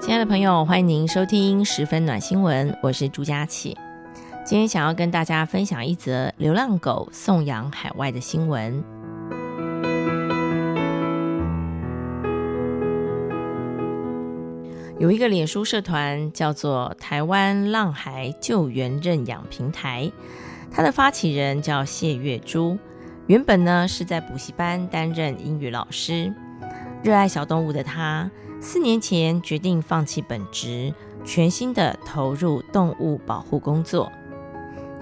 亲爱的朋友，欢迎您收听十分暖新闻，我是朱佳琪。今天想要跟大家分享一则流浪狗送养海外的新闻。有一个脸书社团叫做台湾浪孩救援认养平台，它的发起人叫谢月珠，原本呢是在补习班担任英语老师。热爱小动物的他4年前决定放弃本职，全心的投入动物保护工作。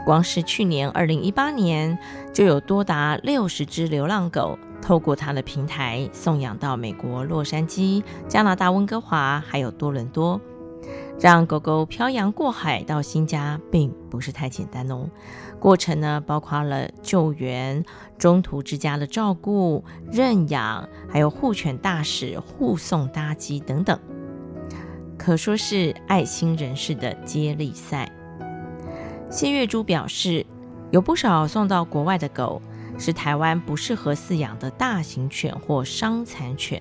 光是去年2018年就有多达60只流浪狗透过他的平台送养到美国洛杉矶、加拿大温哥华还有多伦多。让狗狗漂洋过海到新家并不是太简单哦，过程呢包括了救援、中途之家的照顾、认养，还有护犬大使护送搭机等等，可说是爱心人士的接力赛。谢月珠表示，有不少送到国外的狗是台湾不适合饲养的大型犬或伤残犬，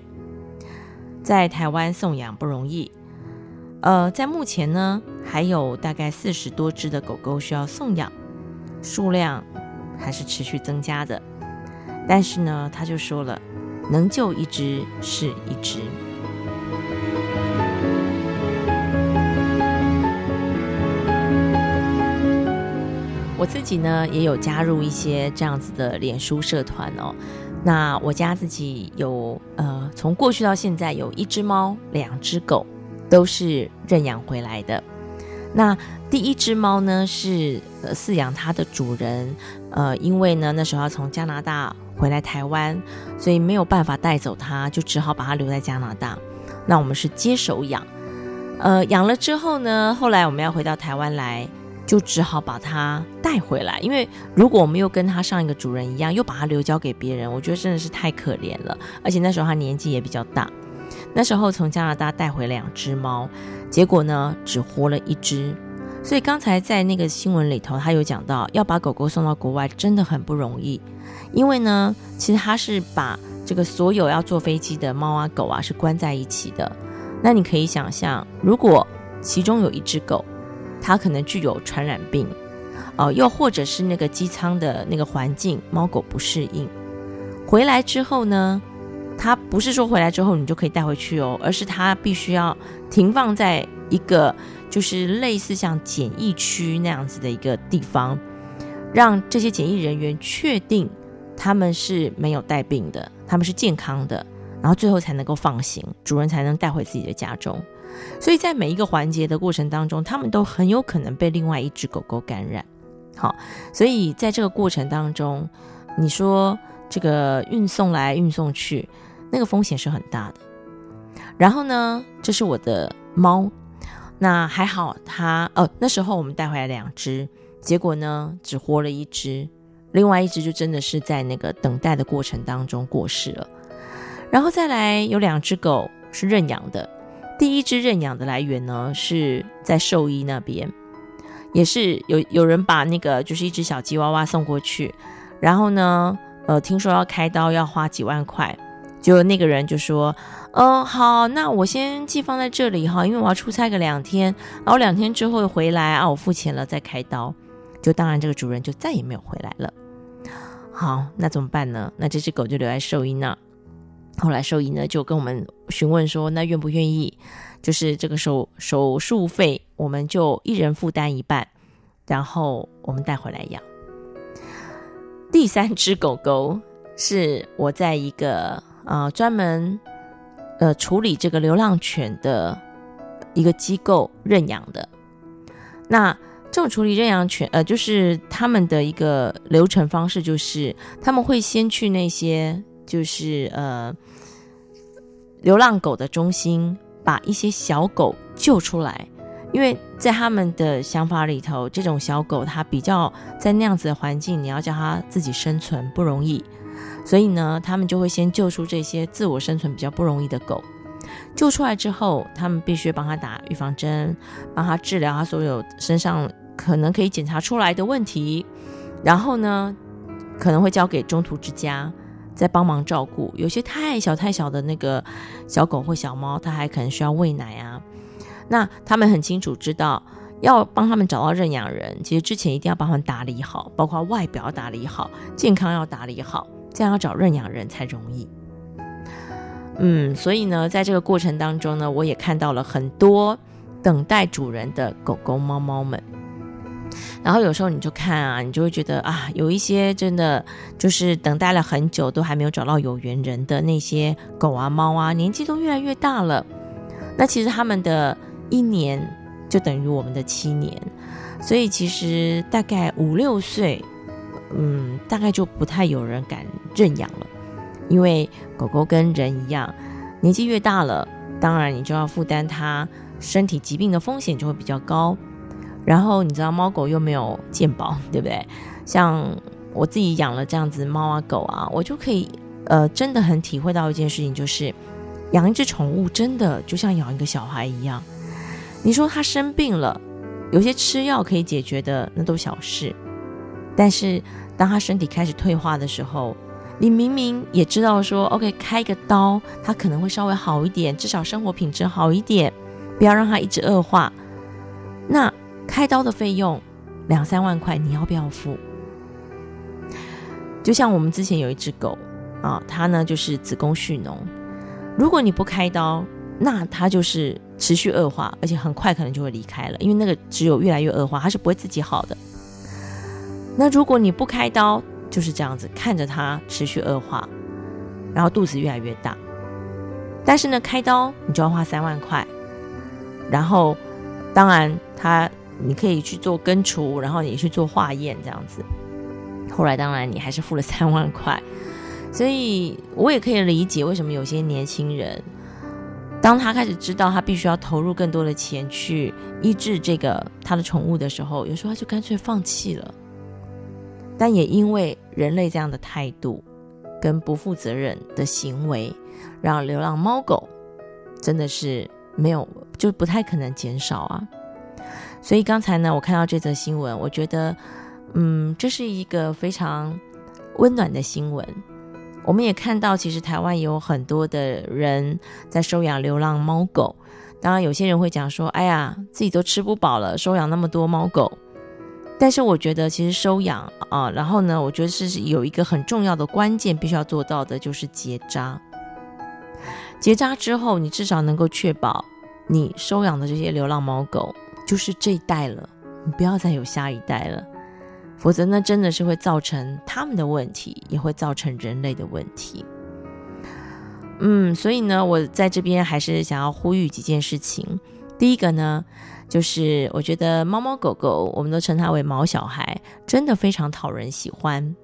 在台湾送养不容易。在目前呢，还有大概40多只的狗狗需要送养，数量还是持续增加的。但是呢，他就说了，能救一只是一只。我自己呢，也有加入一些这样子的脸书社团哦。那我家自己有从过去到现在有1只猫，2只狗。都是认养回来的。那第一只猫呢是饲养它的主人，因为呢那时候要从加拿大回来台湾，所以没有办法带走它，就只好把它留在加拿大。那我们是接手养，养了之后呢，后来我们要回到台湾来，就只好把它带回来，因为如果我们又跟它上一个主人一样，又把它留交给别人，我觉得真的是太可怜了。而且那时候它年纪也比较大。那时候从加拿大带回2只猫，结果呢只活了1只。所以刚才在那个新闻里头，他有讲到要把狗狗送到国外真的很不容易，因为呢其实他是把这个所有要坐飞机的猫啊狗啊是关在一起的。那你可以想象，如果其中有1只狗它可能具有传染病，又或者是那个机舱的那个环境猫狗不适应，回来之后呢，它不是说回来之后你就可以带回去哦，而是它必须要停放在一个就是类似像检疫区那样子的一个地方，让这些检疫人员确定他们是没有带病的，他们是健康的，然后最后才能够放行，主人才能带回自己的家中。所以在每一个环节的过程当中，他们都很有可能被另外1只狗狗感染。好，所以在这个过程当中，你说这个运送来运送去，那个风险是很大的。然后呢，这是我的猫，那还好它那时候我们带回来2只，结果呢只活了1只，另外1只就真的是在那个等待的过程当中过世了。然后再来有2只狗是认养的，第一只认养的来源呢是在兽医那边，也是有人把那个就是1只小吉娃娃送过去，然后呢听说要开刀要花几万块，就那个人就说好，那我先寄放在这里哈，因为我要出差个2天，然后2天之后回来啊，我付钱了再开刀。就当然这个主人就再也没有回来了。好，那怎么办呢？那这只狗就留在兽医那。后来兽医呢就跟我们询问说，那愿不愿意就是这个手术费我们就1人负担1半，然后我们带回来养。第3只狗狗是我在一个专门处理这个流浪犬的一个机构认养的。那这种处理认养犬就是他们的一个流程方式，就是他们会先去那些就是流浪狗的中心把一些小狗救出来，因为在他们的想法里头，这种小狗它比较在那样子的环境，你要叫它自己生存不容易，所以呢他们就会先救出这些自我生存比较不容易的狗。救出来之后，他们必须帮他打预防针，帮他治疗他所有身上可能可以检查出来的问题，然后呢可能会交给中途之家再帮忙照顾。有些太小的那个小狗或小猫，它还可能需要喂奶啊。那他们很清楚知道要帮他们找到认养人，其实之前一定要帮他们打理好，包括外表打理好，健康要打理好，这样要找认养人才容易。所以呢在这个过程当中呢，我也看到了很多等待主人的狗狗猫猫们。然后有时候你就看啊，你就会觉得啊，有一些真的就是等待了很久都还没有找到有缘人的那些狗啊猫啊，年纪都越来越大了。那其实他们的1年就等于我们的7年，所以其实大概5-6岁大概就不太有人敢认养了。因为狗狗跟人一样，年纪越大了，当然你就要负担它身体疾病的风险就会比较高。然后你知道猫狗又没有健保，对不对？像我自己养了这样子猫啊狗啊，我就可以真的很体会到一件事情，就是养一只宠物真的就像养一个小孩一样。你说它生病了，有些吃药可以解决的那都小事，但是当它身体开始退化的时候，你明明也知道说 OK 开个刀它可能会稍微好一点，至少生活品质好一点，不要让它一直恶化。那开刀的费用2-3万块你要不要付？就像我们之前有一只狗啊，它呢就是子宫蓄脓，如果你不开刀，那它就是持续恶化，而且很快可能就会离开了，因为那个只有越来越恶化，它是不会自己好的。那如果你不开刀，就是这样子看着它持续恶化，然后肚子越来越大，但是呢开刀你就要花3万块，然后当然它你可以去做根除，然后你去做化验这样子，后来当然你还是付了3万块。所以我也可以理解为什么有些年轻人当他开始知道他必须要投入更多的钱去医治这个他的宠物的时候，有时候他就干脆放弃了。但也因为人类这样的态度跟不负责任的行为，让流浪猫狗真的是没有，就不太可能减少啊。所以刚才呢我看到这则新闻，我觉得这是一个非常温暖的新闻。我们也看到其实台湾也有很多的人在收养流浪猫狗，当然有些人会讲说哎呀自己都吃不饱了，收养那么多猫狗。但是我觉得其实收养啊，然后呢我觉得是有一个很重要的关键必须要做到的，就是结扎。结扎之后你至少能够确保你收养的这些流浪猫狗就是这一代了，你不要再有下一代了，否则呢真的是会造成他们的问题，也会造成人类的问题。所以呢我在这边还是想要呼吁几件事情。第一个呢就是我觉得猫猫狗狗我们都称它为毛小孩，真的非常讨人喜欢。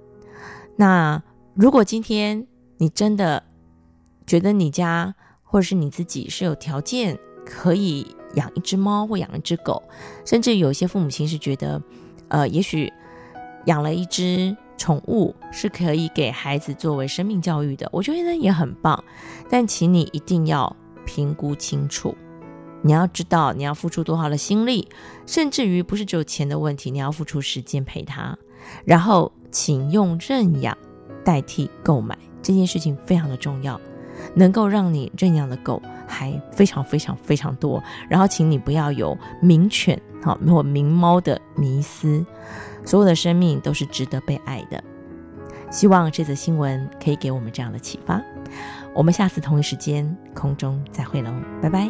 那如果今天你真的觉得你家或者是你自己是有条件可以养一只猫或养一只狗，甚至有些父母亲是觉得也许养了一只宠物是可以给孩子作为生命教育的，我觉得也很棒。但请你一定要评估清楚，你要知道你要付出多少的心力，甚至于不是只有钱的问题，你要付出时间陪他。然后请用认养代替购买，这件事情非常的重要，能够让你认养的狗还非常非常非常多。然后请你不要有名犬或名猫的迷思，所有的生命都是值得被爱的。希望这则新闻可以给我们这样的启发。我们下次同一时间空中再会喽，拜拜。